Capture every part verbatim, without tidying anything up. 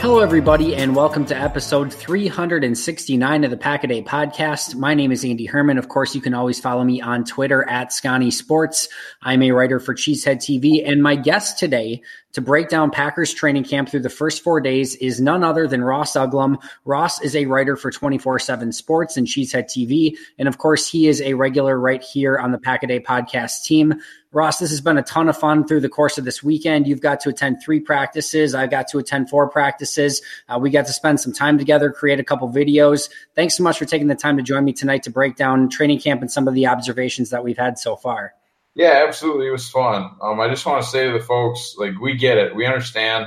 Hello, everybody, and welcome to episode three hundred sixty-nine of the Pack a Day podcast. My name is Andy Herman. Of course, you can always follow me on Twitter at Scani Sports. I'm a writer for Cheesehead T V, and my guest today to break down Packers training camp through the first four days is none other than Ross Uglum. Ross is a writer for twenty-four seven Sports and Cheesehead T V, and of course, he is a regular right here on the Pack a Day podcast team. Ross, this has been a ton of fun through the course of this weekend. You've got to attend three practices. I've got to attend four practices. Uh, we got to spend some time together, create a couple videos. Thanks so much for taking the time to join me tonight to break down training camp and some of the observations that we've had so far. Yeah, absolutely. It was fun. Um, I just want to say to the folks, like, we get it. We understand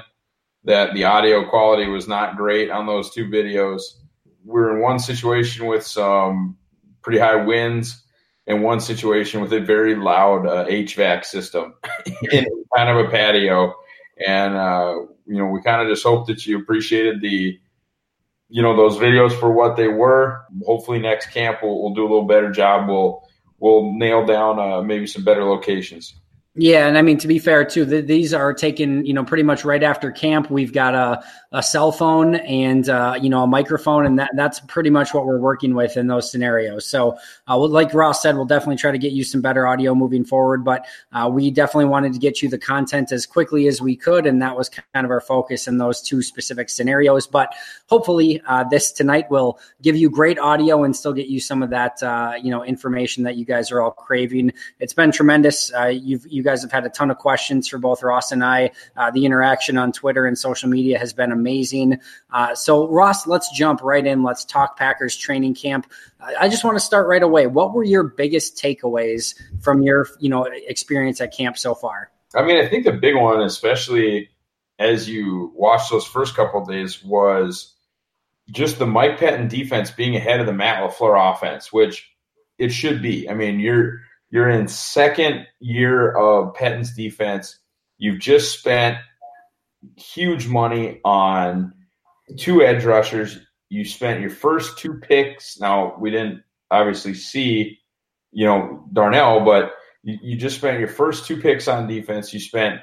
that the audio quality was not great on those two videos. We were in one situation with some pretty high winds, in one situation with a very loud uh, H V A C system in kind of a patio. And, uh, you know, we kind of just hope that you appreciated the, you know, those videos for what they were. Hopefully next camp we'll, we'll do a little better job. We'll, we'll nail down uh, maybe some better locations. Yeah, and I mean, to be fair, too, th- these are taken, you know, pretty much right after camp. We've got a, a cell phone and, uh, you know, a microphone, and that, that's pretty much what we're working with in those scenarios. So uh, like Ross said, we'll definitely try to get you some better audio moving forward, but uh, we definitely wanted to get you the content as quickly as we could, and that was kind of our focus in those two specific scenarios. But hopefully uh, this tonight will give you great audio and still get you some of that, uh, you know, information that you guys are all craving. It's been tremendous. Uh, you've, you've You guys have had a ton of questions for both Ross and I. Uh, the interaction on Twitter and social media has been amazing. Uh, so, Ross, let's jump right in. Let's talk Packers training camp. I just want to start right away. What were your biggest takeaways from your, you know, experience at camp so far? I mean, I think the big one, especially as you watch those first couple of days, was just the Mike Patton defense being ahead of the Matt LaFleur offense, which it should be. I mean, you're – You're in second year of Patton's defense. You've just spent huge money on two edge rushers. You spent your first two picks. Now, we didn't obviously see, you know, Darnell, but you, you just spent your first two picks on defense. You spent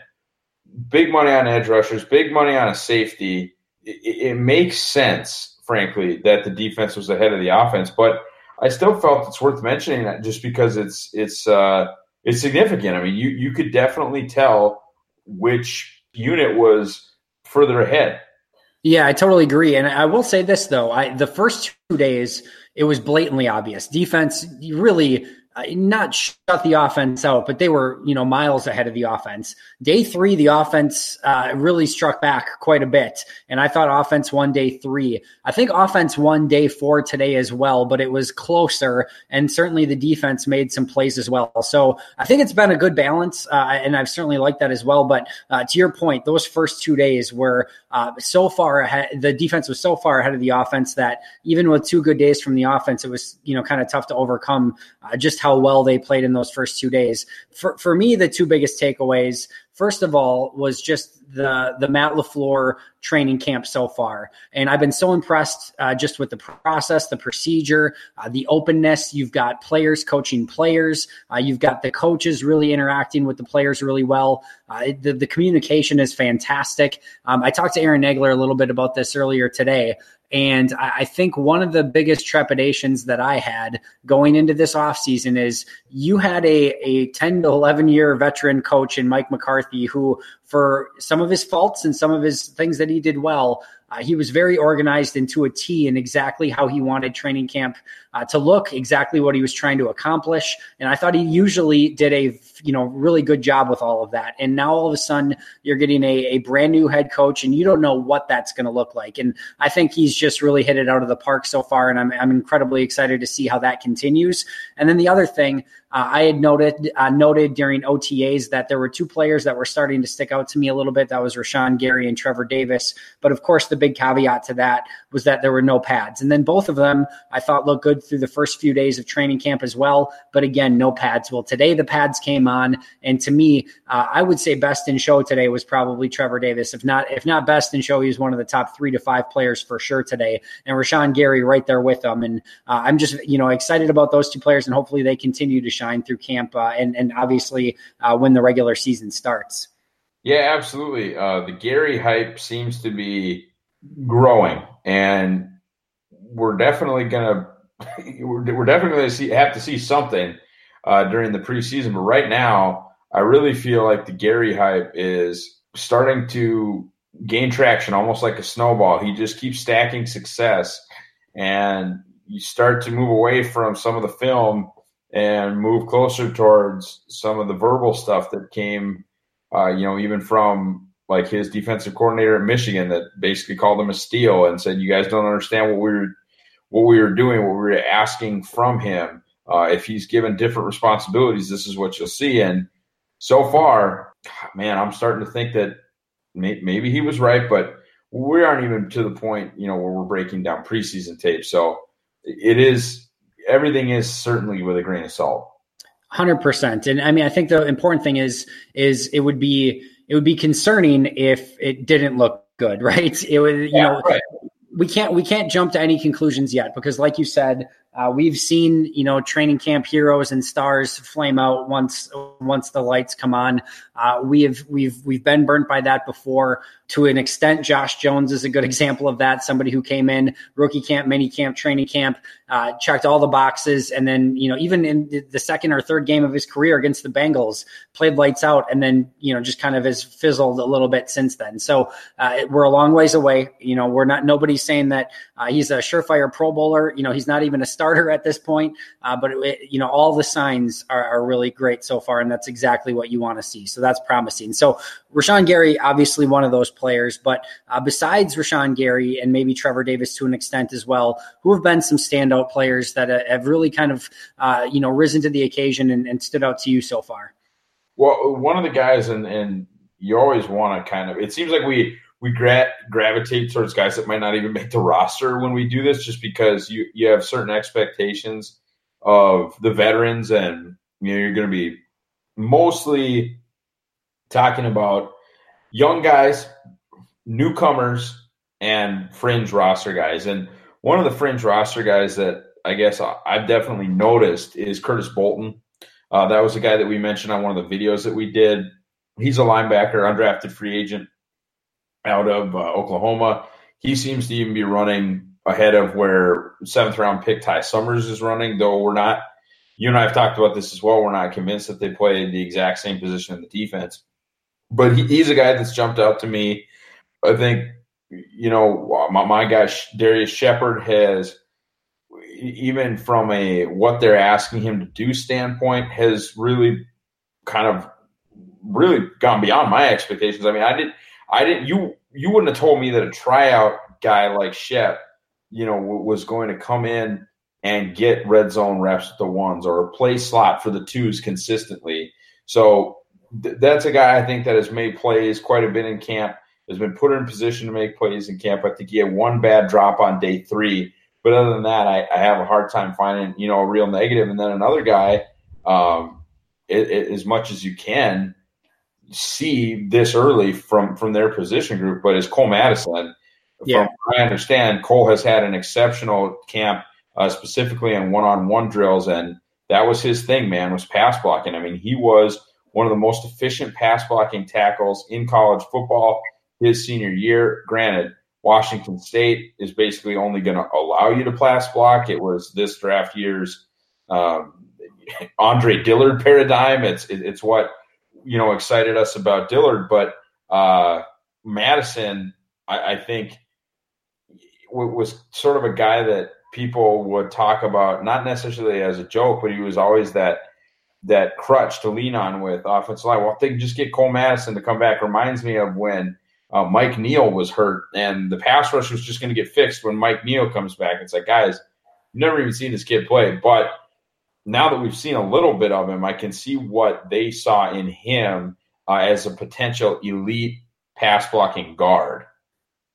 big money on edge rushers, big money on a safety. It, it makes sense, frankly, that the defense was ahead of the offense, but I still felt it's worth mentioning that just because it's it's uh, it's significant. I mean, you you could definitely tell which unit was further ahead. Yeah, I totally agree. And I will say this, though. I, the first two days, it was blatantly obvious. Defense really not shut the offense out, but they were, you know, miles ahead of the offense. Day three, the offense uh, really struck back quite a bit. And I thought offense won day three. I think offense won day four today as well, but it was closer. And certainly the defense made some plays as well. So I think it's been a good balance. Uh, and I've certainly liked that as well. But uh, to your point, those first two days were uh, so far ahead. The defense was so far ahead of the offense that even with two good days from the offense, it was, you know, kind of tough to overcome uh, just how well they played in those first two days. For for me, the two biggest takeaways, first of all, was just the the Matt LaFleur training camp so far. And I've been so impressed uh, just with the process, the procedure, uh, the openness. You've got players coaching players. Uh, you've got the coaches really interacting with the players really well. Uh, the, the communication is fantastic. Um, I talked to Aaron Negler a little bit about this earlier today. And I think one of the biggest trepidations that I had going into this offseason is you had a, a ten to eleven year veteran coach in Mike McCarthy, who for some of his faults and some of his things that he did well, Uh, he was very organized into a T in exactly how he wanted training camp uh, to look, exactly what he was trying to accomplish. And I thought he usually did a you know really good job with all of that. And now all of a sudden you're getting a, a brand new head coach and you don't know what that's going to look like. And I think he's just really hit it out of the park so far. And I'm, I'm incredibly excited to see how that continues. And then the other thing, Uh, I had noted uh, noted during O T As that there were two players that were starting to stick out to me a little bit. That was Rashawn Gary and Trevor Davis. But, of course, the big caveat to that was that there were no pads. And then both of them I thought looked good through the first few days of training camp as well. But, again, no pads. Well, today the pads came on. And to me, uh, I would say best in show today was probably Trevor Davis. If not if not best in show, he was one of the top three to five players for sure today. And Rashawn Gary right there with them. And uh, I'm just you know excited about those two players, and hopefully they continue to show shine through camp uh, and, and obviously uh, when the regular season starts. Yeah, absolutely. Uh, the Gary hype seems to be growing, and we're definitely going to we're, we're definitely going to see have to see something uh, during the preseason. But right now, I really feel like the Gary hype is starting to gain traction, almost like a snowball. He just keeps stacking success, and you start to move away from some of the film and move closer towards some of the verbal stuff that came, uh, you know, even from like his defensive coordinator at Michigan that basically called him a steal and said, "You guys don't understand what we were, what we were doing, what we were asking from him. Uh, if he's given different responsibilities, this is what you'll see." And so far, man, I'm starting to think that may- maybe he was right, but we aren't even to the point, you know, where we're breaking down preseason tape. So it is. Everything is certainly with a grain of salt. one hundred percent. And I mean, I think the important thing is, is it would be, it would be concerning if it didn't look good, right? It would, you yeah, know, right. we can't, we can't jump to any conclusions yet, because like you said, uh, we've seen, you know, training camp heroes and stars flame out once, once the lights come on. Uh, we have, we've, we've been burnt by that before to an extent. Josh Jones is a good example of that. Somebody who came in rookie camp, mini camp, training camp, uh, checked all the boxes. And then, you know, even in the second or third game of his career against the Bengals, played lights out, and then, you know, just kind of has fizzled a little bit since then. So uh, we're a long ways away. You know, we're not, nobody's saying that uh, he's a surefire Pro Bowler. You know, he's not even a starter at this point, uh, but it, you know all the signs are, are really great so far, and that's exactly what you want to see. So that's promising. So Rashawn Gary, obviously one of those players, but uh, besides Rashawn Gary and maybe Trevor Davis to an extent as well, who have been some standout players that uh, have really kind of uh, you know risen to the occasion and, and stood out to you so far? Well, one of the guys, and, and you always want to kind of. It seems like we. We gra- gravitate towards guys that might not even make the roster when we do this, just because you, you have certain expectations of the veterans, and you know, you're going to be mostly talking about young guys, newcomers, and fringe roster guys. And one of the fringe roster guys that I guess I've definitely noticed is Curtis Bolton. Uh, that was a guy that we mentioned on one of the videos that we did. He's a linebacker, undrafted free agent out of uh, Oklahoma. He seems to even be running ahead of where seventh round pick Ty Summers is running, though we're not, you and I have talked about this as well. We're not convinced that they play the exact same position in the defense, but he, he's a guy that's jumped out to me. I think, you know, my, my guy, Darius Shepard, has, even from a what they're asking him to do standpoint, has really kind of really gone beyond my expectations. I mean, I did, I didn't, you, you wouldn't have told me that a tryout guy like Shep, you know, w- was going to come in and get red zone reps at the ones or play slot for the twos consistently. So th- that's a guy I think that has made plays quite a bit in camp, has been put in position to make plays in camp. I think he had one bad drop on day three. But other than that, I, I have a hard time finding, you know, a real negative. And then another guy, um, it, it, as much as you can see this early from, from their position group, but is Cole Madison. Yeah. From what I understand, Cole has had an exceptional camp, uh, specifically in one-on-one drills, and that was his thing, man, was pass blocking. I mean, he was one of the most efficient pass blocking tackles in college football his senior year. Granted, Washington State is basically only going to allow you to pass block. It was this draft year's um, Andre Dillard paradigm. It's it, it's what, you know, excited us about Dillard. But uh, Madison, I, I think, w- was sort of a guy that people would talk about, not necessarily as a joke, but he was always that that crutch to lean on with offensive line. Well, if they can just get Cole Madison to come back, reminds me of when Uh, Mike Neal was hurt, and the pass rush was just going to get fixed when Mike Neal comes back. It's like, guys, never even seen this kid play. But now that we've seen a little bit of him, I can see what they saw in him uh, as a potential elite pass-blocking guard.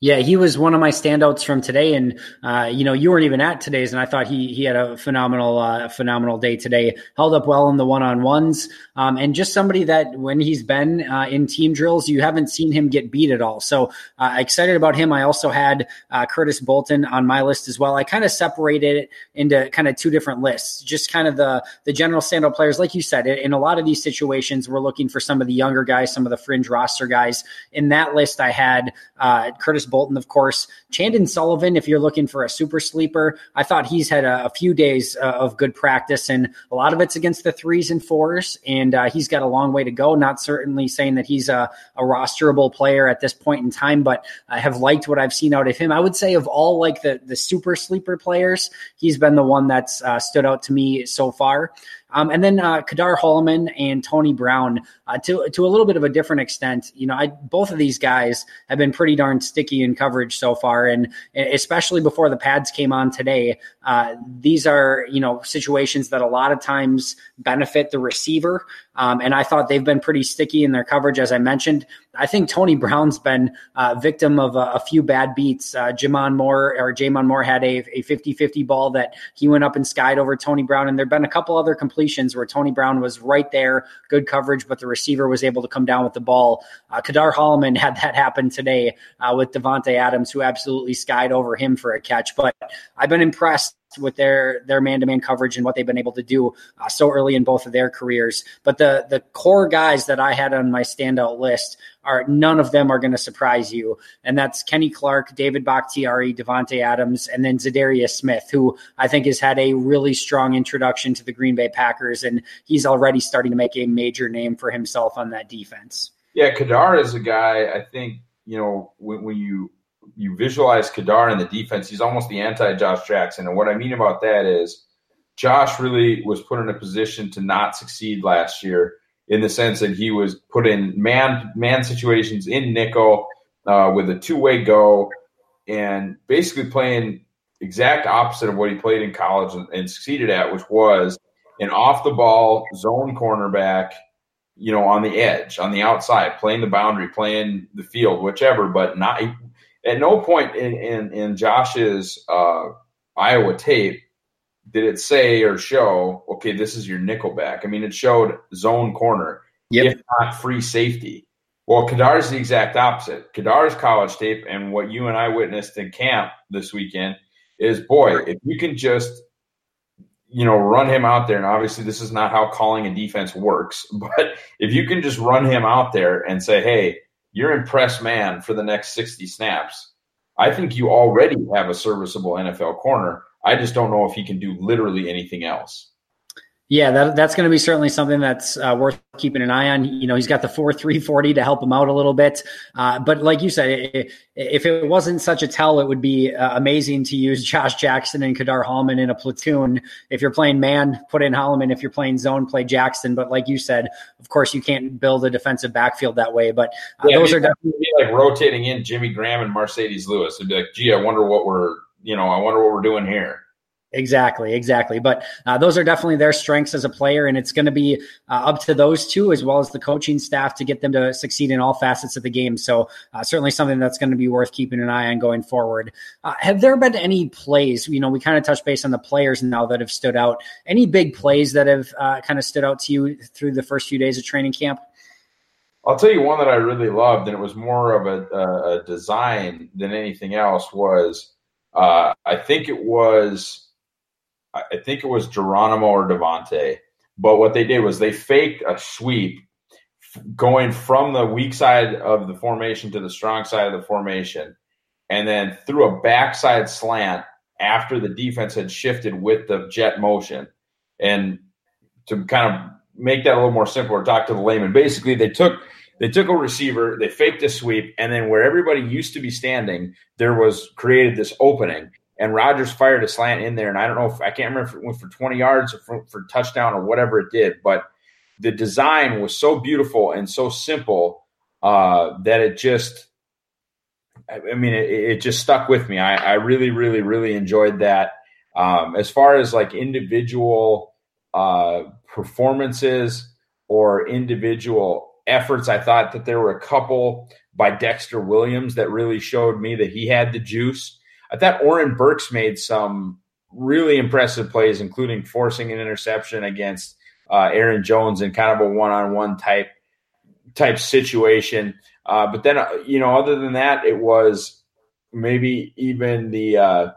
Yeah, he was one of my standouts from today, and uh, you know, you weren't even at today's, and I thought he he had a phenomenal uh, phenomenal day today. Held up well in the one on ones, um, and just somebody that when he's been uh, in team drills, you haven't seen him get beat at all. So uh, excited about him. I also had uh, Curtis Bolton on my list as well. I kind of separated it into kind of two different lists, just kind of the the general standout players, like you said. In a lot of these situations, we're looking for some of the younger guys, some of the fringe roster guys. In that list, I had uh, Curtis Bolton. Bolton, of course, Chandon Sullivan, if you're looking for a super sleeper, I thought he's had a, a few days uh, of good practice, and a lot of it's against the threes and fours, and uh, he's got a long way to go. Not certainly saying that he's a, a rosterable player at this point in time, but I have liked what I've seen out of him. I would say of all like the, the super sleeper players, he's been the one that's uh, stood out to me so far. Um, and then uh, Kadar Holloman and Tony Brown, uh, to to a little bit of a different extent. You know, I, both of these guys have been pretty darn sticky in coverage so far, and especially before the pads came on today. Uh, these are, you know, situations that a lot of times benefit the receiver, um, and I thought they've been pretty sticky in their coverage, as I mentioned. I think Tony Brown's been a victim of a, a few bad beats. Uh, J'Mon Moore or J'Mon Moore had a, a fifty-fifty ball that he went up and skied over Tony Brown. And there've been a couple other completions where Tony Brown was right there, good coverage, but the receiver was able to come down with the ball. Uh, Kadar Holloman had that happen today uh, with Davante Adams, who absolutely skied over him for a catch. But I've been impressed with their their man-to-man coverage and what they've been able to do uh, so early in both of their careers. But the the core guys that I had on my standout list, are none of them are going to surprise you, and that's Kenny Clark, David Bakhtiari, Davante Adams, and then Zadarius Smith, who I think has had a really strong introduction to the Green Bay Packers, and he's already starting to make a major name for himself on that defense. Yeah, Kadar is a guy, I think, you know, when, when you – you visualize Kadar in the defense, he's almost the anti-Josh Jackson. And what I mean about that is Josh really was put in a position to not succeed last year in the sense that he was put in man man situations in nickel uh, with a two-way go and basically playing exact opposite of what he played in college and, and succeeded at, which was an off-the-ball zone cornerback, you know, on the edge, on the outside, playing the boundary, playing the field, whichever, but not – at no point in, in, in Josh's uh, Iowa tape did it say or show, okay, this is your nickelback. I mean, it showed zone corner, yep. If not free safety. Well, Kadar's the exact opposite. Kadar's college tape and what you and I witnessed in camp this weekend is, boy, if you can just, you know, run him out there, and obviously this is not how calling a defense works, but if you can just run him out there and say, hey, you're in press man for the next sixty snaps. I think you already have a serviceable N F L corner. I just don't know if he can do literally anything else. Yeah, that, that's going to be certainly something that's uh, worth keeping an eye on. You know, he's got the four three forty to help him out a little bit. Uh, but like you said, it, if it wasn't such a tell, it would be uh, amazing to use Josh Jackson and Kadar Holloman in a platoon. If you're playing man, put in Holloman. If you're playing zone, play Jackson. But like you said, of course, you can't build a defensive backfield that way. But uh, yeah, those are definitely be like rotating in Jimmy Graham and Mercedes Lewis. It'd be like, gee, I wonder what we're, you know, I wonder what we're doing here. Exactly, exactly. But uh, those are definitely their strengths as a player, and it's going to be uh, up to those two as well as the coaching staff to get them to succeed in all facets of the game. So uh, certainly something that's going to be worth keeping an eye on going forward. Uh, have there been any plays, you know, we kind of touched base on the players now that have stood out, any big plays that have uh, kind of stood out to you through the first few days of training camp? I'll tell you one that I really loved, and it was more of a, a design than anything else, was uh, I think it was – I think it was Geronimo or Davante, but what they did was they faked a sweep going from the weak side of the formation to the strong side of the formation, and then threw a backside slant after the defense had shifted with the jet motion. And to kind of make that a little more simple, or talk to the layman, basically they took they took a receiver, they faked a sweep, and then where everybody used to be standing, there was created this opening. And Rodgers fired a slant in there, and I don't know if I can't remember if it went for twenty yards or for, for touchdown or whatever it did, but the design was so beautiful and so simple uh, that it just, I mean, it, it just stuck with me. I, I really, really, really enjoyed that. Um, as far as like individual uh, performances or individual efforts, I thought that there were a couple by Dexter Williams that really showed me that he had the juice. I thought Oren Burks made some really impressive plays, including forcing an interception against uh, Aaron Jones in kind of a one-on-one type type situation. Uh, but then, uh, you know, other than that, it was maybe even the uh,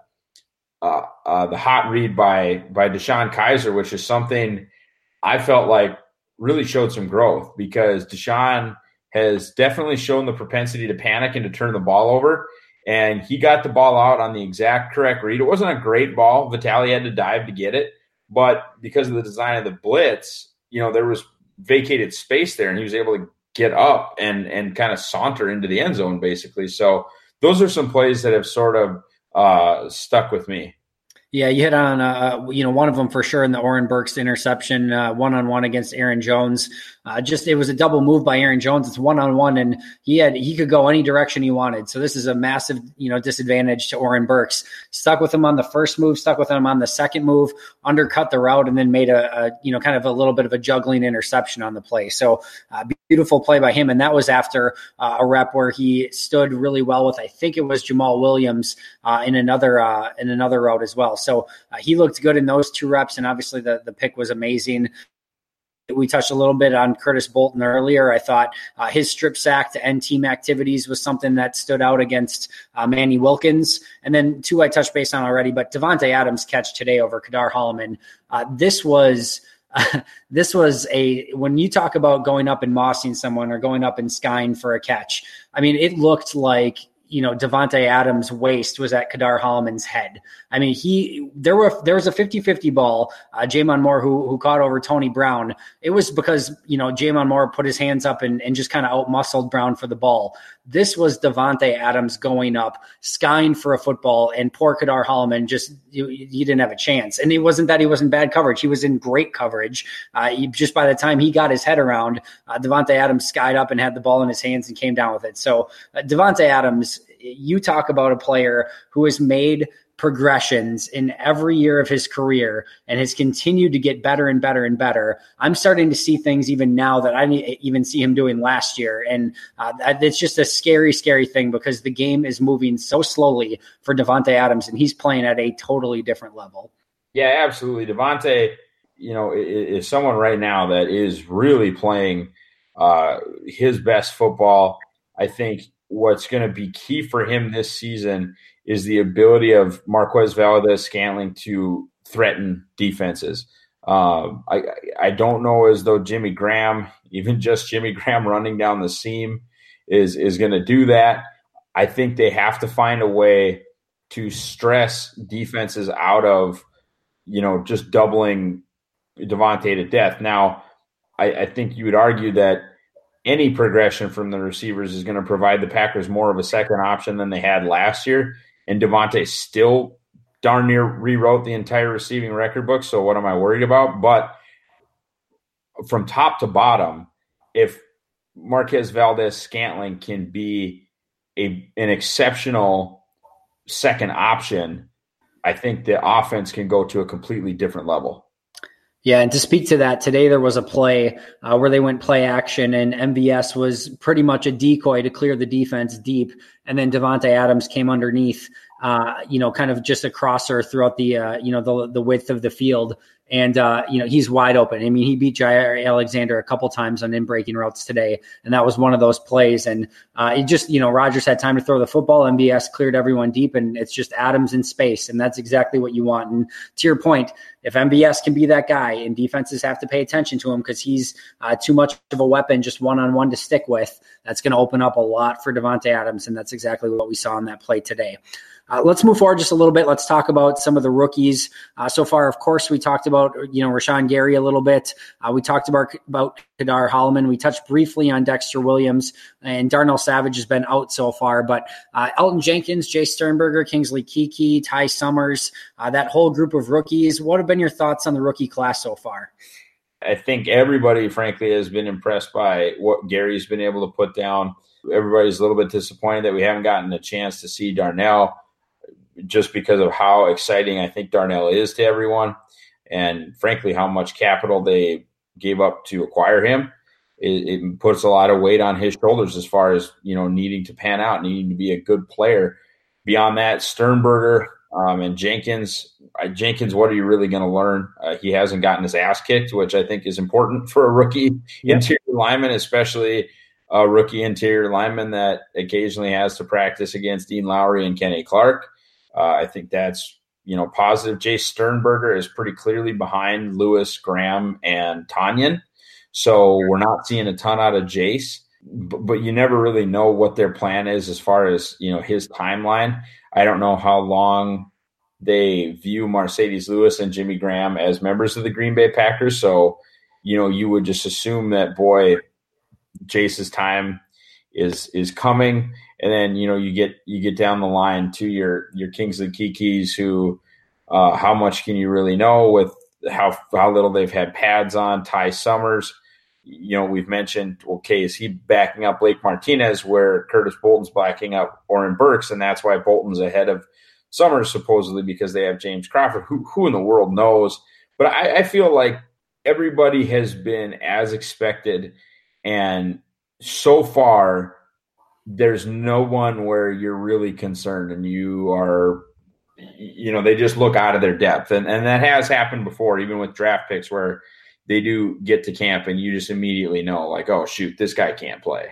uh, uh, the hot read by by DeShone Kizer, which is something I felt like really showed some growth, because DeShone has definitely shown the propensity to panic and to turn the ball over. And he got the ball out on the exact correct read. It wasn't a great ball. Vitale had to dive to get it. But because of the design of the blitz, you know, there was vacated space there, and he was able to get up and and kind of saunter into the end zone, basically. So those are some plays that have sort of uh, stuck with me. Yeah, you hit on, uh, you know, one of them for sure in the Oren Burks interception, uh, one-on-one against Aaron Jones. Uh, just it was a double move by Aaron Jones. It's one-on-one, and he had he could go any direction he wanted. So this is a massive, you know, disadvantage to Oren Burks. Stuck with him on the first move, stuck with him on the second move, undercut the route, and then made a, a you know, kind of a little bit of a juggling interception on the play. So uh, beautiful play by him, and that was after uh, a rep where he stood really well with, I think it was Jamal Williams uh, in another uh, in another route as well. So uh, he looked good in those two reps, and obviously the, the pick was amazing. We touched a little bit on Curtis Bolton earlier. I thought uh, his strip sack to end team activities was something that stood out against uh, Manny Wilkins. And then two I touched base on already, but Davante Adams' catch today over Kadar Holloman. Uh, this was – Uh, this was a, when you talk about going up and mossing someone or going up and skying for a catch, I mean, it looked like, you know, Davante Adams' waist was at Kadar Holloman's head. I mean, he, there were, there was a fifty-fifty ball, uh, J'Mon Moore, who, who caught over Tony Brown. It was because, you know, J'Mon Moore put his hands up and, and just kind of out-muscled Brown for the ball. This was Davante Adams going up, skying for a football, and poor Kadar Holloman just, he didn't have a chance. And it wasn't that he was in bad coverage. He was in great coverage. Uh, he, just by the time he got his head around, uh, Davante Adams skied up and had the ball in his hands and came down with it. So uh, Davante Adams, you talk about a player who has made progressions in every year of his career and has continued to get better and better and better. I'm starting to see things even now that I didn't even see him doing last year. And uh, it's just a scary, scary thing, because the game is moving so slowly for Davante Adams, and he's playing at a totally different level. Yeah, absolutely. Davante, you know, is someone right now that is really playing uh, his best football. I think what's going to be key for him this season is the ability of Marquez Valdez-Scantling to threaten defenses. Uh, I, I don't know as though Jimmy Graham, even just Jimmy Graham running down the seam, is is going to do that. I think they have to find a way to stress defenses out of, you know, just doubling Davante to death. Now, I, I think you would argue that any progression from the receivers is going to provide the Packers more of a second option than they had last year. And Davante still darn near rewrote the entire receiving record book. So what am I worried about? But from top to bottom, if Marquez Valdez-Scantling can be a, an exceptional second option, I think the offense can go to a completely different level. Yeah, and to speak to that, today there was a play uh, where they went play action, and M V S was pretty much a decoy to clear the defense deep, and then Davante Adams came underneath, uh, you know, kind of just a crosser throughout the, uh, you know, the the width of the field, and uh, you know, he's wide open. I mean, he beat Jair Alexander a couple times on in-breaking routes today, and that was one of those plays. And uh, it just, you know, Rodgers had time to throw the football. M V S cleared everyone deep, and it's just Adams in space, and that's exactly what you want. And to your point, if M B S can be that guy and defenses have to pay attention to him because he's uh, too much of a weapon just one-on-one to stick with, that's going to open up a lot for Davante Adams, and that's exactly what we saw in that play today. Uh, let's move forward just a little bit. Let's talk about some of the rookies uh, so far. Of course, we talked about, you know, Rashawn Gary a little bit. Uh, we talked about, about Kadar Holloman. We touched briefly on Dexter Williams, and Darnell Savage has been out so far. But uh, Elton Jenkins, Jay Sternberger, Kingsley Kiki, Ty Summers, uh, that whole group of rookies. What have been your thoughts on the rookie class so far? I think everybody, frankly, has been impressed by what Gary's been able to put down. Everybody's a little bit disappointed that we haven't gotten a chance to see Darnell, just because of how exciting I think Darnell is to everyone, and frankly how much capital they gave up to acquire him. It, it puts a lot of weight on his shoulders as far as, you know, needing to pan out, needing to be a good player. Beyond that, Sternberger um, and Jenkins. Uh, Jenkins, what are you really going to learn? Uh, he hasn't gotten his ass kicked, which I think is important for a rookie yeah. interior lineman, especially a rookie interior lineman that occasionally has to practice against Dean Lowry and Kenny Clark. Uh, I think that's, you know, positive. Jay Sternberger is pretty clearly behind Lewis, Graham, and Tanyan. So we're not seeing a ton out of Jace, but, but you never really know what their plan is as far as, you know, his timeline. I don't know how long they view Mercedes Lewis and Jimmy Graham as members of the Green Bay Packers. So, you know, you would just assume that, boy, Jace's time is is coming. And then, you know, you get you get down the line to your your Kingsley Kikis, who uh, how much can you really know with how how little they've had pads on? Ty Summers, you know, we've mentioned, okay, is he backing up Blake Martinez where Curtis Bolton's backing up Oren Burks? And that's why Bolton's ahead of Summers, supposedly, because they have James Crawford. Who, who in the world knows? But I, I feel like everybody has been as expected, and so far there's no one where you're really concerned and you are, you know, they just look out of their depth. And and that has happened before, even with draft picks where they do get to camp and you just immediately know, like, oh, shoot, this guy can't play.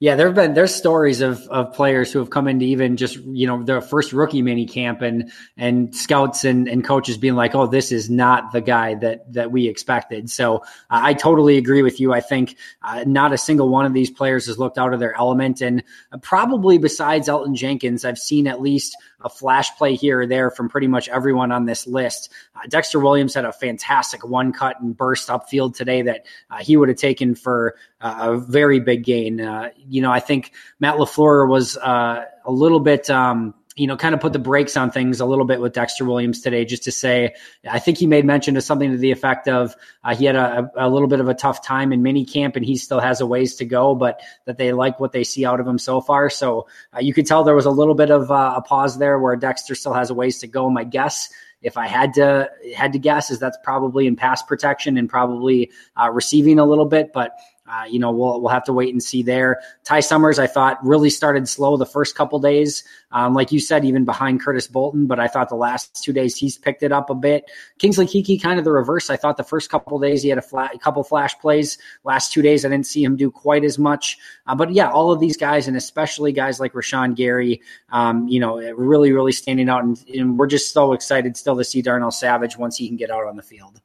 Yeah, there have been there's stories of of players who have come into even just, you know, their first rookie mini camp and and scouts and, and coaches being like, oh, this is not the guy that that we expected. So uh, I totally agree with you. I think uh, not a single one of these players has looked out of their element. And probably besides Elton Jenkins, I've seen at least a flash play here or there from pretty much everyone on this list. Uh, Dexter Williams had a fantastic one cut and burst upfield today that uh, he would have taken for uh, a very big gain. Uh, you know, I think Matt LaFleur was uh, a little bit, um, you know, kind of put the brakes on things a little bit with Dexter Williams today, just to say, I think he made mention of something to the effect of uh, he had a, a little bit of a tough time in mini camp and he still has a ways to go, but that they like what they see out of him so far. So uh, you could tell there was a little bit of uh, a pause there where Dexter still has a ways to go. My guess, if I had to had to guess, is that's probably in pass protection and probably uh, receiving a little bit, but Uh, you know, we'll we'll have to wait and see there. Ty Summers, I thought, really started slow the first couple days. Um, like you said, even behind Curtis Bolton, but I thought the last two days he's picked it up a bit. Kingsley Kiki, kind of the reverse. I thought the first couple days he had a, flat, a couple flash plays. Last two days I didn't see him do quite as much. Uh, but, yeah, all of these guys, and especially guys like Rashawn Gary, um, you know, really, really standing out. And, and we're just so excited still to see Darnell Savage once he can get out on the field.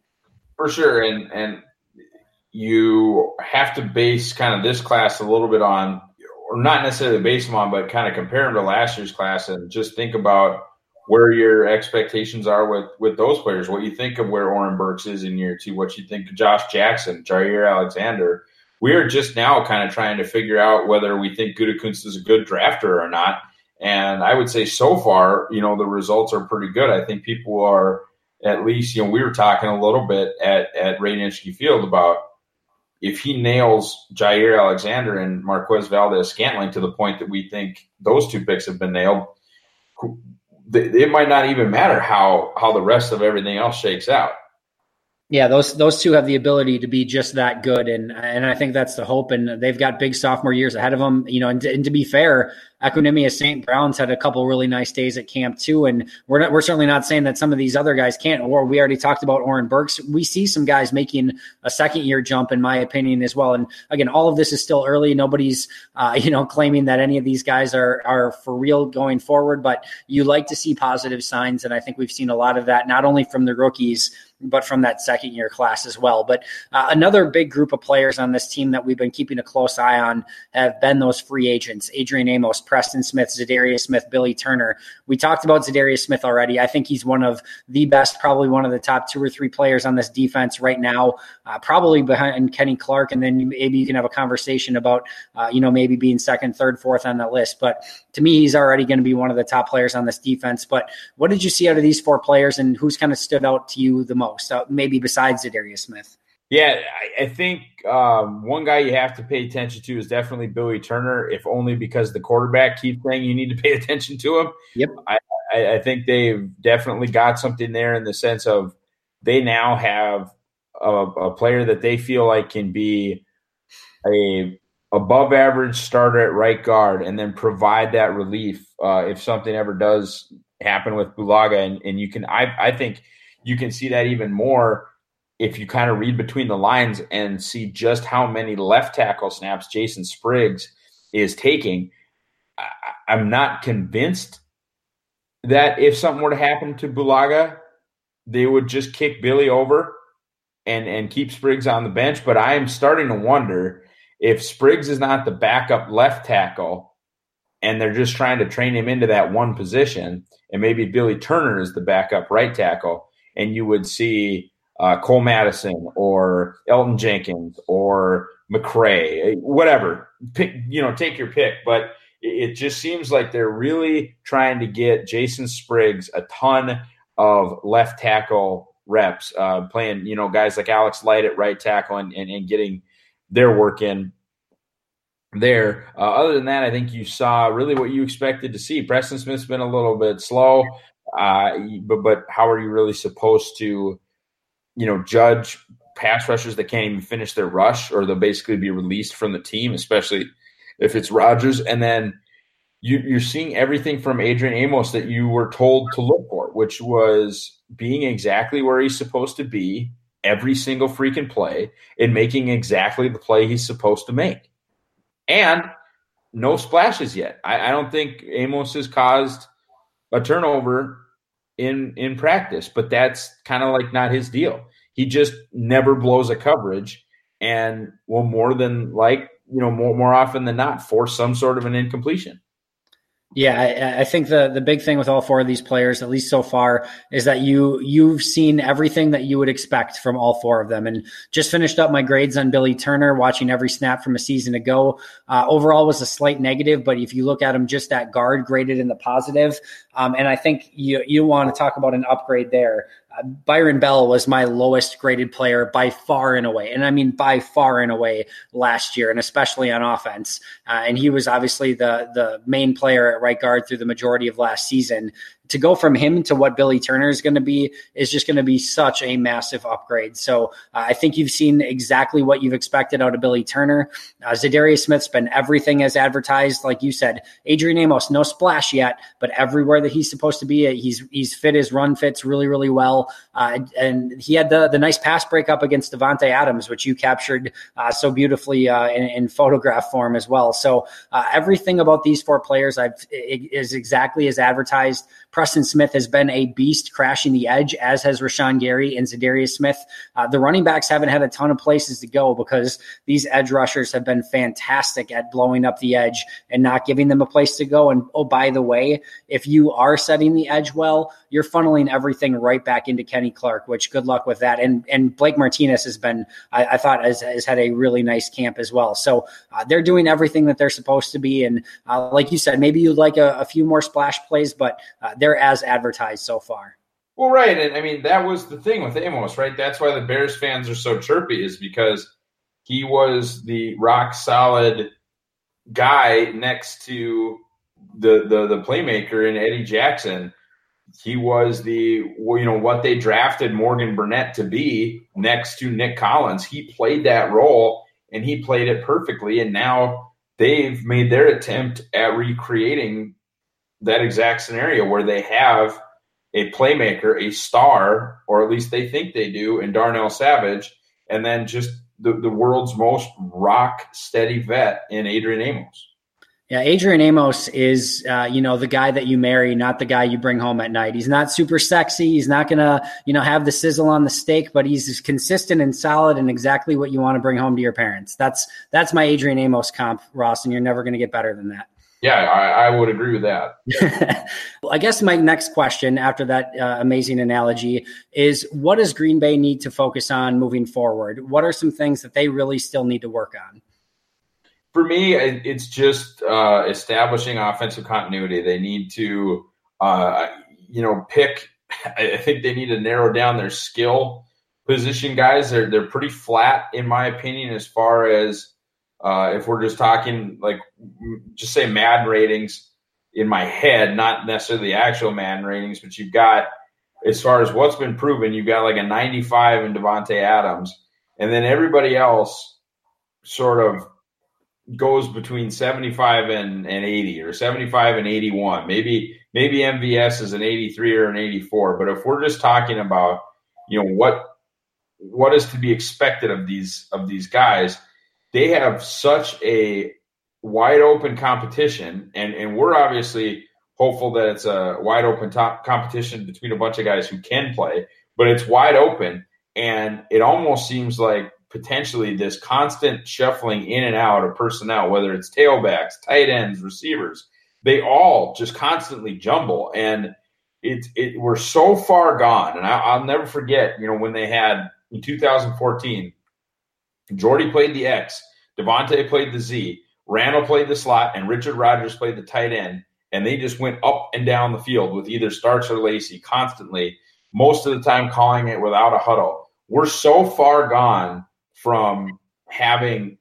For sure, and and – you have to base kind of this class a little bit on or not necessarily base them on, but kind of compare them to last year's class and just think about where your expectations are with, with those players, what you think of where Oren Burks is in year two, what you think of Josh Jackson, Jair Alexander. We are just now kind of trying to figure out whether we think Gutekunst is a good drafter or not. And I would say so far, you know, the results are pretty good. I think people are at least, you know, we were talking a little bit at, at Radnitsky Field about if he nails Jair Alexander and Marquez Valdez-Scantling to the point that we think those two picks have been nailed, it might not even matter how, how the rest of everything else shakes out. Yeah, those those two have the ability to be just that good, and and I think that's the hope. And they've got big sophomore years ahead of them, you know. And to, and to be fair, Equinemius Saint Brown's had a couple really nice days at camp too. And we're not, we're certainly not saying that some of these other guys can't. Or we already talked about Oren Burks. We see some guys making a second year jump, in my opinion, as well. And again, all of this is still early. Nobody's uh, you know claiming that any of these guys are are for real going forward. But you like to see positive signs, and I think we've seen a lot of that, not only from the rookies, but from that second year class as well. But uh, another big group of players on this team that we've been keeping a close eye on have been those free agents: Adrian Amos, Preston Smith, Zadarius Smith, Billy Turner. We talked about Zadarius Smith already. I think he's one of the best, probably one of the top two or three players on this defense right now, uh, probably behind Kenny Clark. And then maybe you can have a conversation about, uh, you know, maybe being second, third, fourth on the list. But to me, he's already going to be one of the top players on this defense. But what did you see out of these four players, and who's kind of stood out to you the most? So maybe besides Zadarius Smith. Yeah, I, I think um, one guy you have to pay attention to is definitely Billy Turner, if only because the quarterback keeps saying you need to pay attention to him. Yep. I, I think they've definitely got something there in the sense of they now have a, a player that they feel like can be a above average starter at right guard and then provide that relief uh, if something ever does happen with Bulaga. And, and you can, I, I think – you can see that even more if you kind of read between the lines and see just how many left tackle snaps Jason Spriggs is taking. I, I'm not convinced that if something were to happen to Bulaga, they would just kick Billy over and, and keep Spriggs on the bench. But I am starting to wonder if Spriggs is not the backup left tackle and they're just trying to train him into that one position, and maybe Billy Turner is the backup right tackle, and you would see uh, Cole Madison or Elton Jenkins or McCray, whatever. Pick, you know, take your pick. But it just seems like they're really trying to get Jason Spriggs a ton of left tackle reps, uh, playing, you know, guys like Alex Light at right tackle and, and, and getting their work in there. Uh, other than that, I think you saw really what you expected to see. Preston Smith's been a little bit slow. Uh, but, but how are you really supposed to, you know, judge pass rushers that can't even finish their rush, or they'll basically be released from the team, especially if it's Rodgers? And then you, you're seeing everything from Adrian Amos that you were told to look for, which was being exactly where he's supposed to be every single freaking play and making exactly the play he's supposed to make. And no splashes yet. I, I don't think Amos has caused a turnover in in practice, but that's kind of like not his deal. He just never blows a coverage and will more than like, you know, more, more often than not force some sort of an incompletion. Yeah, I, I think the, the big thing with all four of these players, at least so far, is that you, you've seen everything that you would expect from all four of them. And just finished up my grades on Billy Turner, watching every snap from a season ago. Uh, overall was a slight negative, but if you look at him just at guard, graded in the positive. Um, and I think you, you want to talk about an upgrade there. Byron Bell was my lowest graded player by far and away. And I mean, by far and away last year, and especially on offense. Uh, and he was obviously the, the main player at right guard through the majority of last season. To go from him to what Billy Turner is going to be is just going to be such a massive upgrade. So uh, I think you've seen exactly what you've expected out of Billy Turner. Uh, Zadarius Smith's been everything as advertised. Like you said, Adrian Amos, no splash yet, but everywhere that he's supposed to be, he's he's fit. His run fits really, really well. Uh, and he had the, the nice pass breakup against Davante Adams, which you captured uh, so beautifully uh, in, in photograph form as well. So uh, everything about these four players I've, is exactly as advertised. Preston Smith has been a beast crashing the edge, as has Rashawn Gary and Zadarius Smith. Uh, the running backs haven't had a ton of places to go because these edge rushers have been fantastic at blowing up the edge and not giving them a place to go. And oh, by the way, if you are setting the edge well, you're funneling everything right back into Kenny Clark, which good luck with that. And and Blake Martinez has been, I, I thought, has, has had a really nice camp as well. So uh, they're doing everything that they're supposed to be. And uh, like you said, maybe you'd like a, a few more splash plays, but uh, they're as advertised so far. Well, right. And I mean, that was the thing with Amos, right? That's why the Bears fans are so chirpy, is because he was the rock solid guy next to the, the, the playmaker in Eddie Jackson. He was the, well, you know, what they drafted Morgan Burnett to be next to Nick Collins. He played that role and he played it perfectly. And now they've made their attempt at recreating that exact scenario where they have a playmaker, a star, or at least they think they do, in Darnell Savage, and then just the, the world's most rock steady vet in Adrian Amos. Yeah, Adrian Amos is, uh, you know, the guy that you marry, not the guy you bring home at night. He's not super sexy. He's not going to, you know, have the sizzle on the steak, but he's consistent and solid and exactly what you want to bring home to your parents. That's that's my Adrian Amos comp, Ross, and you're never going to get better than that. Yeah, I, I would agree with that. Well, I guess my next question after that uh, amazing analogy is, what does Green Bay need to focus on moving forward? What are some things that they really still need to work on? For me, it's just uh, establishing offensive continuity. They need to, uh, you know, pick. I think they need to narrow down their skill position guys. They're they're pretty flat, in my opinion, as far as. Uh, if we're just talking, like, just say Madden ratings in my head, not necessarily the actual Madden ratings, but you've got, as far as what's been proven, you've got like a ninety-five in Davante Adams, and then everybody else sort of goes between seventy-five and, and eighty, or seventy-five and eighty-one. Maybe maybe M V S is an eighty-three or an eighty-four, but if we're just talking about, you know, what what is to be expected of these of these guys. They have such a wide open competition, and, and we're obviously hopeful that it's a wide open top competition between a bunch of guys who can play, but it's wide open, and it almost seems like potentially this constant shuffling in and out of personnel, whether it's tailbacks, tight ends, receivers, they all just constantly jumble, and it, it we're so far gone. And I, I'll never forget, you know, when they had in two thousand fourteen, Jordy played the X, Devontae played the Z, Randall played the slot, and Richard Rodgers played the tight end, and they just went up and down the field with either Starks or Lacey constantly, most of the time calling it without a huddle. We're so far gone from having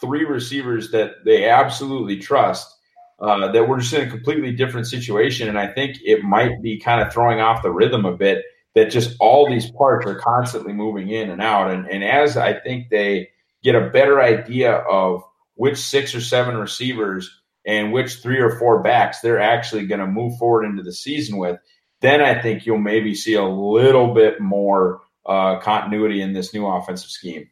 three receivers that they absolutely trust uh, that we're just in a completely different situation, and I think it might be kind of throwing off the rhythm a bit, that just all these parts are constantly moving in and out. And, and as I think they get a better idea of which six or seven receivers and which three or four backs they're actually going to move forward into the season with, then I think you'll maybe see a little bit more uh, continuity in this new offensive scheme.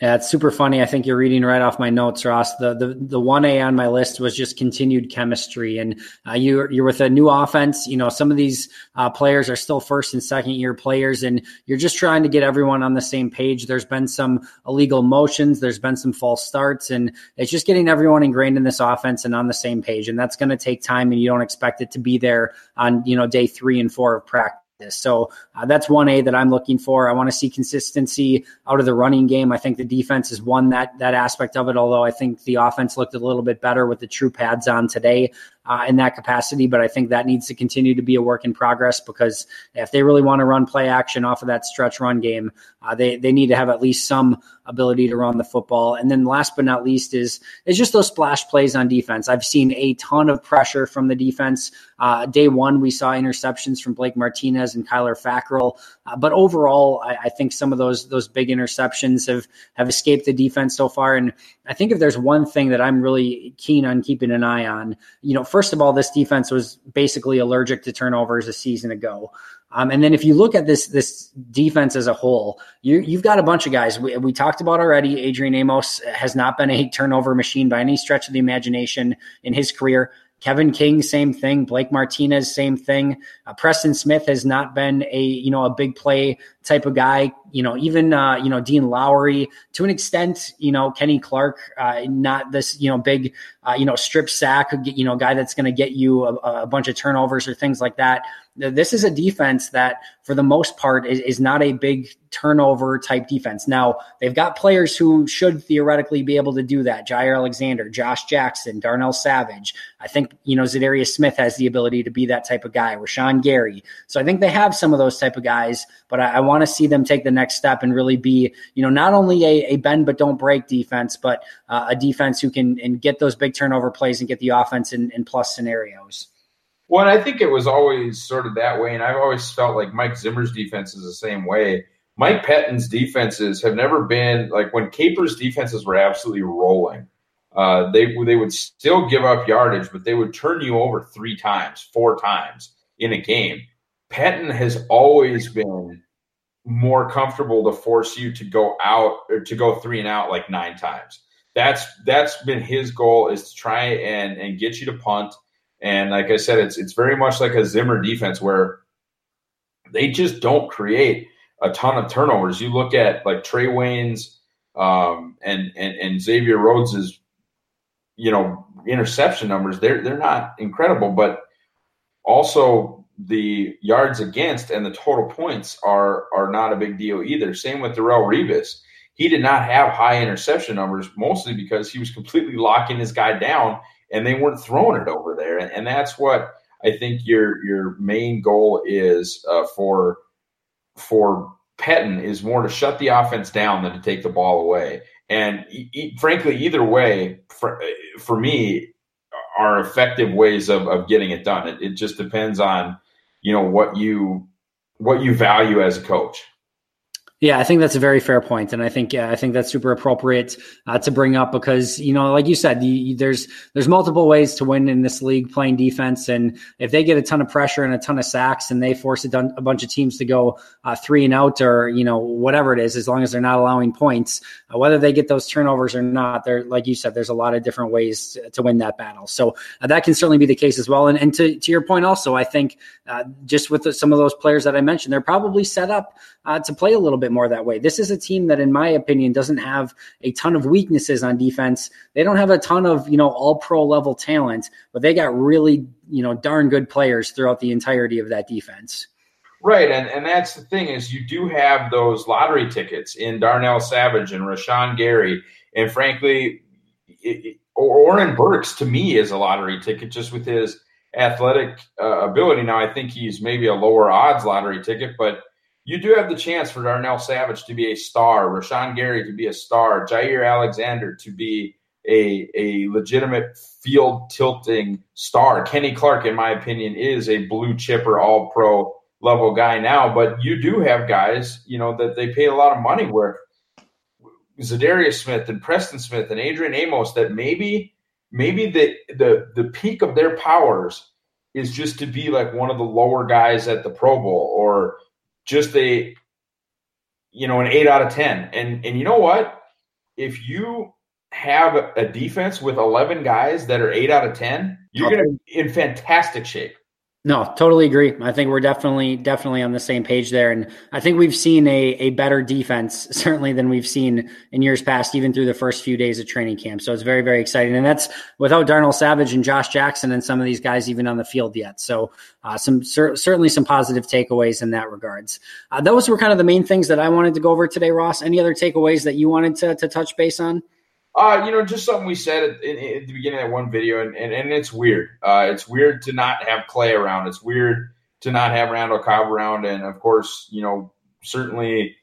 Yeah, it's super funny. I think you're reading right off my notes, Ross. The the the one A on my list was just continued chemistry, and uh, you you're with a new offense. You know, some of these uh, players are still first and second year players, and you're just trying to get everyone on the same page. There's been some illegal motions, there's been some false starts, and it's just getting everyone ingrained in this offense and on the same page. And that's going to take time, and you don't expect it to be there on, you know, day three and four of practice. So uh, that's one A that I'm looking for. I want to see consistency out of the running game. I think the defense has won that that aspect of it, although I think the offense looked a little bit better with the true pads on today uh, in that capacity. But I think that needs to continue to be a work in progress, because if they really want to run play action off of that stretch run game, uh, they, they need to have at least some ability to run the football. And then last but not least is, is just those splash plays on defense. I've seen a ton of pressure from the defense. Uh, day one, we saw interceptions from Blake Martinez and Kyler Fackrell. Uh, but overall, I, I think some of those those big interceptions have, have escaped the defense so far. And I think if there's one thing that I'm really keen on keeping an eye on, you know, first of all, this defense was basically allergic to turnovers a season ago. Um, and then if you look at this this defense as a whole, you, you've got a bunch of guys. We, we talked about already, Adrian Amos has not been a turnover machine by any stretch of the imagination in his career. Kevin King, same thing. Blake Martinez, same thing. Uh, Preston Smith has not been a, you know, a big play type of guy. You know, even, uh, you know, Dean Lowry to an extent, you know, Kenny Clark, uh, not this, you know, big, uh, you know, strip sack, you know, guy that's going to get you a, a bunch of turnovers or things like that. This is a defense that for the most part is, is not a big turnover type defense. Now they've got players who should theoretically be able to do that. Jair Alexander, Josh Jackson, Darnell Savage. I think, you know, Zadarius Smith has the ability to be that type of guy. Rashawn Gary. So I think they have some of those type of guys, but I, I want to see them take the next step and really be, you know, not only a, a bend, but don't break defense, but uh, a defense who can and get those big turnover plays and get the offense in, in plus scenarios. Well, and I think it was always sort of that way, and I've always felt like Mike Zimmer's defense is the same way. Mike Pettin's defenses have never been – like when Capers' defenses were absolutely rolling, uh, they they would still give up yardage, but they would turn you over three times, four times in a game. Patton has always been more comfortable to force you to go out – or to go three and out like nine times. That's That's been his goal, is to try and, and get you to punt. And like I said, it's it's very much like a Zimmer defense where they just don't create a ton of turnovers. You look at like Trey Wayne's um, and, and and Xavier Rhodes's, you know, interception numbers. They're they're not incredible, but also the yards against and the total points are are not a big deal either. Same with Darrelle Revis. He did not have high interception numbers mostly because he was completely locking his guy down. And they weren't throwing it over there. And that's what I think your your main goal is uh, for for Pettin, is more to shut the offense down than to take the ball away. And e- e- frankly, either way, for, for me, are effective ways of, of getting it done. It, it just depends on, you know, what you what you value as a coach. Yeah, I think that's a very fair point, and I think uh, I think that's super appropriate uh, to bring up because, you know, like you said, the, there's there's multiple ways to win in this league playing defense, and if they get a ton of pressure and a ton of sacks and they force a, dun- a bunch of teams to go uh, three and out or, you know, whatever it is, as long as they're not allowing points, uh, whether they get those turnovers or not, there, like you said, there's a lot of different ways to, to win that battle. So uh, that can certainly be the case as well. And, and to, to your point also, I think uh, just with the, some of those players that I mentioned, they're probably set up uh, to play a little bit more that way. This is a team that, in my opinion, doesn't have a ton of weaknesses on defense. They don't have a ton of, you know, all pro level talent, but they got really, you know, darn good players throughout the entirety of that defense. Right. And and that's the thing, is you do have those lottery tickets in Darnell Savage and Rashawn Gary. And frankly, it, it, Oren Burks to me is a lottery ticket just with his athletic uh, ability. Now, I think he's maybe a lower odds lottery ticket, but you do have the chance for Darnell Savage to be a star, Rashawn Gary to be a star, Jair Alexander to be a, a legitimate field-tilting star. Kenny Clark, in my opinion, is a blue-chipper, all-pro level guy now. But you do have guys, you know, that they pay a lot of money where Zadarius Smith and Preston Smith and Adrian Amos, that maybe maybe the the the peak of their powers is just to be like one of the lower guys at the Pro Bowl, or – just a, you know, an eight out of ten. And and you know what? If you have a defense with eleven guys that are eight out of ten, you're going to be in fantastic shape. No, totally agree. I think we're definitely, definitely on the same page there. And I think we've seen a, a better defense, certainly, than we've seen in years past, even through the first few days of training camp. So it's very, very exciting. And that's without Darnell Savage and Josh Jackson and some of these guys even on the field yet. So uh, some cer- certainly some positive takeaways in that regards. Uh, those were kind of the main things that I wanted to go over today, Ross. Any other takeaways that you wanted to, to touch base on? Uh, you know, just something we said at, in, in, at the beginning of that one video, and, and, and it's weird. Uh, it's weird to not have Clay around. It's weird to not have Randall Cobb around. And, of course, you know, certainly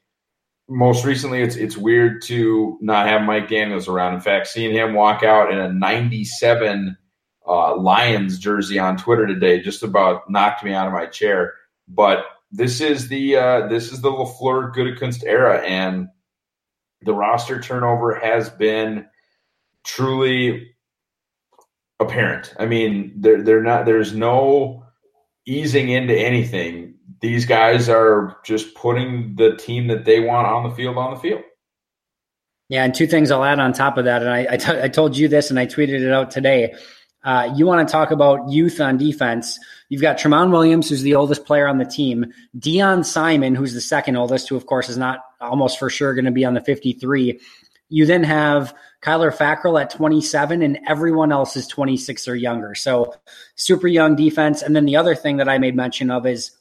most recently it's it's weird to not have Mike Daniels around. In fact, seeing him walk out in a ninety-seven uh, Lions jersey on Twitter today just about knocked me out of my chair. But this is the uh, this is the LaFleur Gutekunst era, and the roster turnover has been truly apparent. I mean, they're, they're not, there's no easing into anything. These guys are just putting the team that they want on the field on the field. Yeah, and two things I'll add on top of that, and I, I, t- I told you this and I tweeted it out today. Uh, you want to talk about youth on defense. You've got J'Mon Williams, who's the oldest player on the team. Deion Simon, who's the second oldest, who, of course, is not almost for sure going to be on the fifty-three. You then have Kyler Fackrell at twenty-seven, and everyone else is twenty-six or younger. So super young defense. And then the other thing that I made mention of is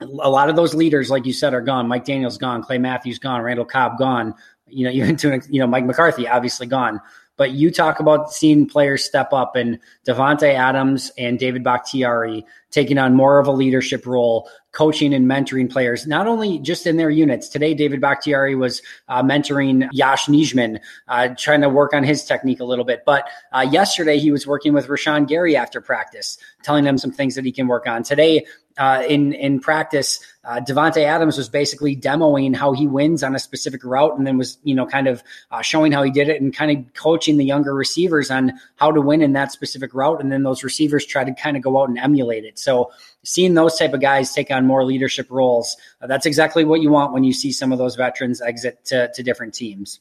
a lot of those leaders, like you said, are gone. Mike Daniels gone. Clay Matthews gone. Randall Cobb gone. You know, even to, you know, Mike McCarthy, obviously gone. But you talk about seeing players step up, and Davante Adams and David Bakhtiari taking on more of a leadership role, coaching and mentoring players, not only just in their units. Today, David Bakhtiari was uh, mentoring Yash Nijman, uh, trying to work on his technique a little bit. But uh, yesterday, he was working with Rashawn Gary after practice, telling them some things that he can work on. Today, Uh, in, in practice, uh, Davante Adams was basically demoing how he wins on a specific route, and then was, you know, kind of uh, showing how he did it, and kind of coaching the younger receivers on how to win in that specific route. And then those receivers try to kind of go out and emulate it. So seeing those type of guys take on more leadership roles, uh, that's exactly what you want when you see some of those veterans exit to, to different teams.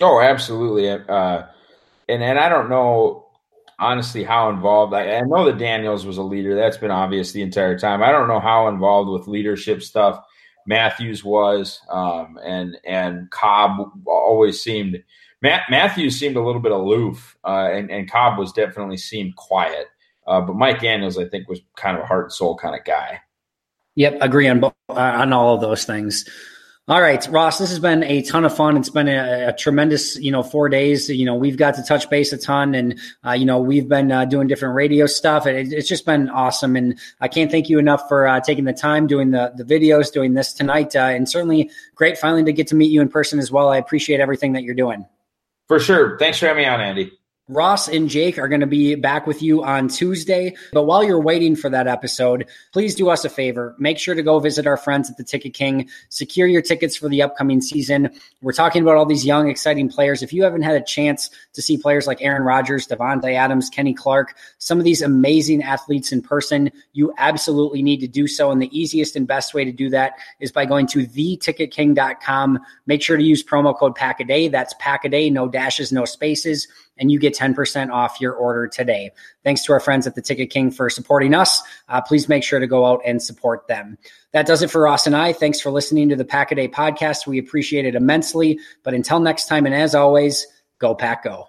Oh, absolutely. Uh, and, and I don't know, honestly, how involved I, I know that Daniels was a leader. That's been obvious the entire time. I don't know how involved with leadership stuff Matthews was, um, and and Cobb always seemed Matt, Matthews seemed a little bit aloof, uh, and and Cobb was definitely seemed quiet. Uh, but Mike Daniels, I think, was kind of a heart and soul kind of guy. Yep, agree on both, uh, on all of those things. All right, Ross, this has been a ton of fun. It's been a, a tremendous, you know, four days. You know, we've got to touch base a ton, and, uh, you know, we've been uh, doing different radio stuff. It, it's just been awesome, and I can't thank you enough for uh, taking the time, doing the, the videos, doing this tonight, uh, and certainly great finally to get to meet you in person as well. I appreciate everything that you're doing. For sure. Thanks for having me on, Andy. Ross and Jake are going to be back with you on Tuesday, but while you're waiting for that episode, please do us a favor. Make sure to go visit our friends at the Ticket King. Secure your tickets for the upcoming season. We're talking about all these young, exciting players. If you haven't had a chance to see players like Aaron Rodgers, Davante Adams, Kenny Clark, some of these amazing athletes in person, you absolutely need to do so. And the easiest and best way to do that is by going to the ticket king dot com. Make sure to use promo code Pack a Day. That's Pack a Day, no dashes, no spaces, and you get ten percent off your order today. Thanks to our friends at the Ticket King for supporting us. Uh, please make sure to go out and support them. That does it for Ross and I. Thanks for listening to the Pack a Day podcast. We appreciate it immensely. But until next time, and as always, go Pack Go.